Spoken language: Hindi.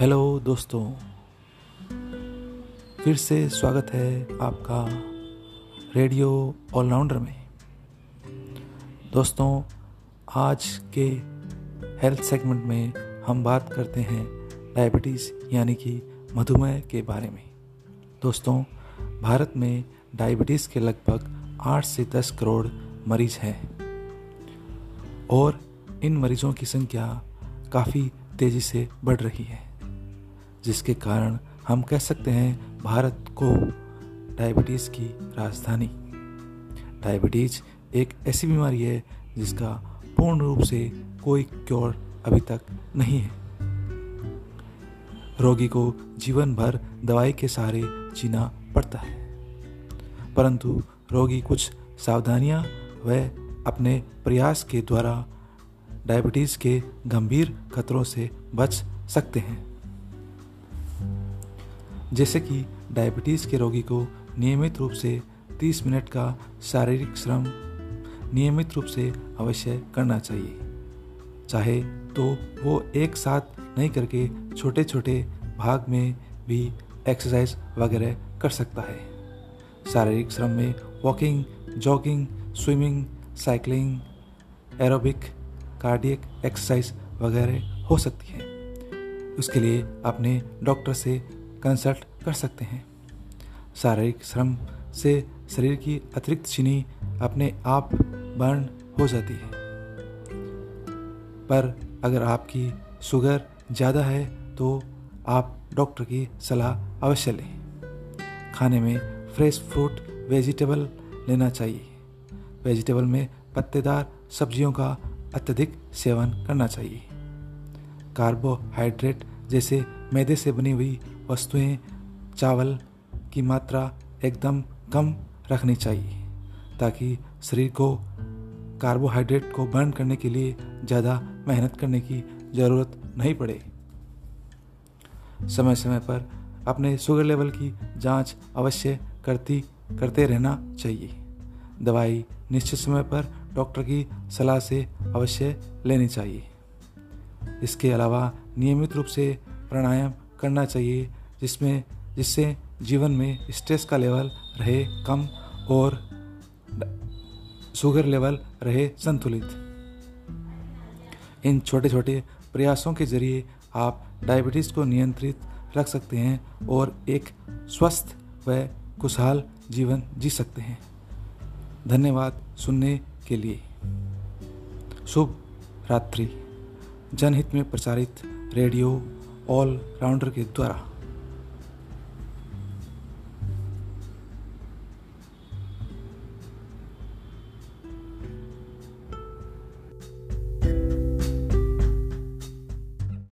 हेलो दोस्तों, फिर से स्वागत है आपका रेडियो ऑलराउंडर में। दोस्तों, आज के हेल्थ सेगमेंट में हम बात करते हैं डायबिटीज़ यानी कि मधुमेह के बारे में। दोस्तों, भारत में डायबिटीज़ के लगभग 8 से 10 करोड़ मरीज़ हैं और इन मरीज़ों की संख्या काफ़ी तेज़ी से बढ़ रही है, जिसके कारण हम कह सकते हैं भारत को डायबिटीज़ की राजधानी। डायबिटीज़ एक ऐसी बीमारी है जिसका पूर्ण रूप से कोई क्योर अभी तक नहीं है। रोगी को जीवन भर दवाई के सहारे जीना पड़ता है, परंतु रोगी कुछ सावधानियां व अपने प्रयास के द्वारा डायबिटीज़ के गंभीर खतरों से बच सकते हैं, जैसे कि डायबिटीज़ के रोगी को नियमित रूप से 30 मिनट का शारीरिक श्रम नियमित रूप से अवश्य करना चाहिए, चाहे तो वो एक साथ नहीं करके छोटे छोटे भाग में भी एक्सरसाइज वगैरह कर सकता है। शारीरिक श्रम में walking, jogging, swimming, cycling, aerobic, cardiac exercise वगैरह हो सकती है। उसके लिए अपने डॉक्टर से कंसल्ट कर सकते हैं। शारीरिक श्रम से शरीर की अतिरिक्त चीनी अपने आप बर्न हो जाती है, पर अगर आपकी शुगर ज़्यादा है तो आप डॉक्टर की सलाह अवश्य लें। खाने में फ्रेश फ्रूट वेजिटेबल लेना चाहिए। वेजिटेबल में पत्तेदार सब्जियों का अत्यधिक सेवन करना चाहिए। कार्बोहाइड्रेट जैसे मैदे से बनी हुई वस्तुएं, चावल की मात्रा एकदम कम रखनी चाहिए, ताकि शरीर को कार्बोहाइड्रेट को बर्न करने के लिए ज़्यादा मेहनत करने की ज़रूरत नहीं पड़े। समय समय पर अपने शुगर लेवल की जांच अवश्य करते रहना चाहिए। दवाई निश्चित समय पर डॉक्टर की सलाह से अवश्य लेनी चाहिए। इसके अलावा नियमित रूप से प्राणायाम करना चाहिए, जिससे जीवन में स्ट्रेस का लेवल रहे कम और शुगर लेवल रहे संतुलित। इन छोटे छोटे प्रयासों के जरिए आप डायबिटीज़ को नियंत्रित रख सकते हैं और एक स्वस्थ व खुशहाल जीवन जी सकते हैं। धन्यवाद सुनने के लिए। शुभ रात्रि। जनहित में प्रसारित रेडियो ऑल राउंडर के द्वारा।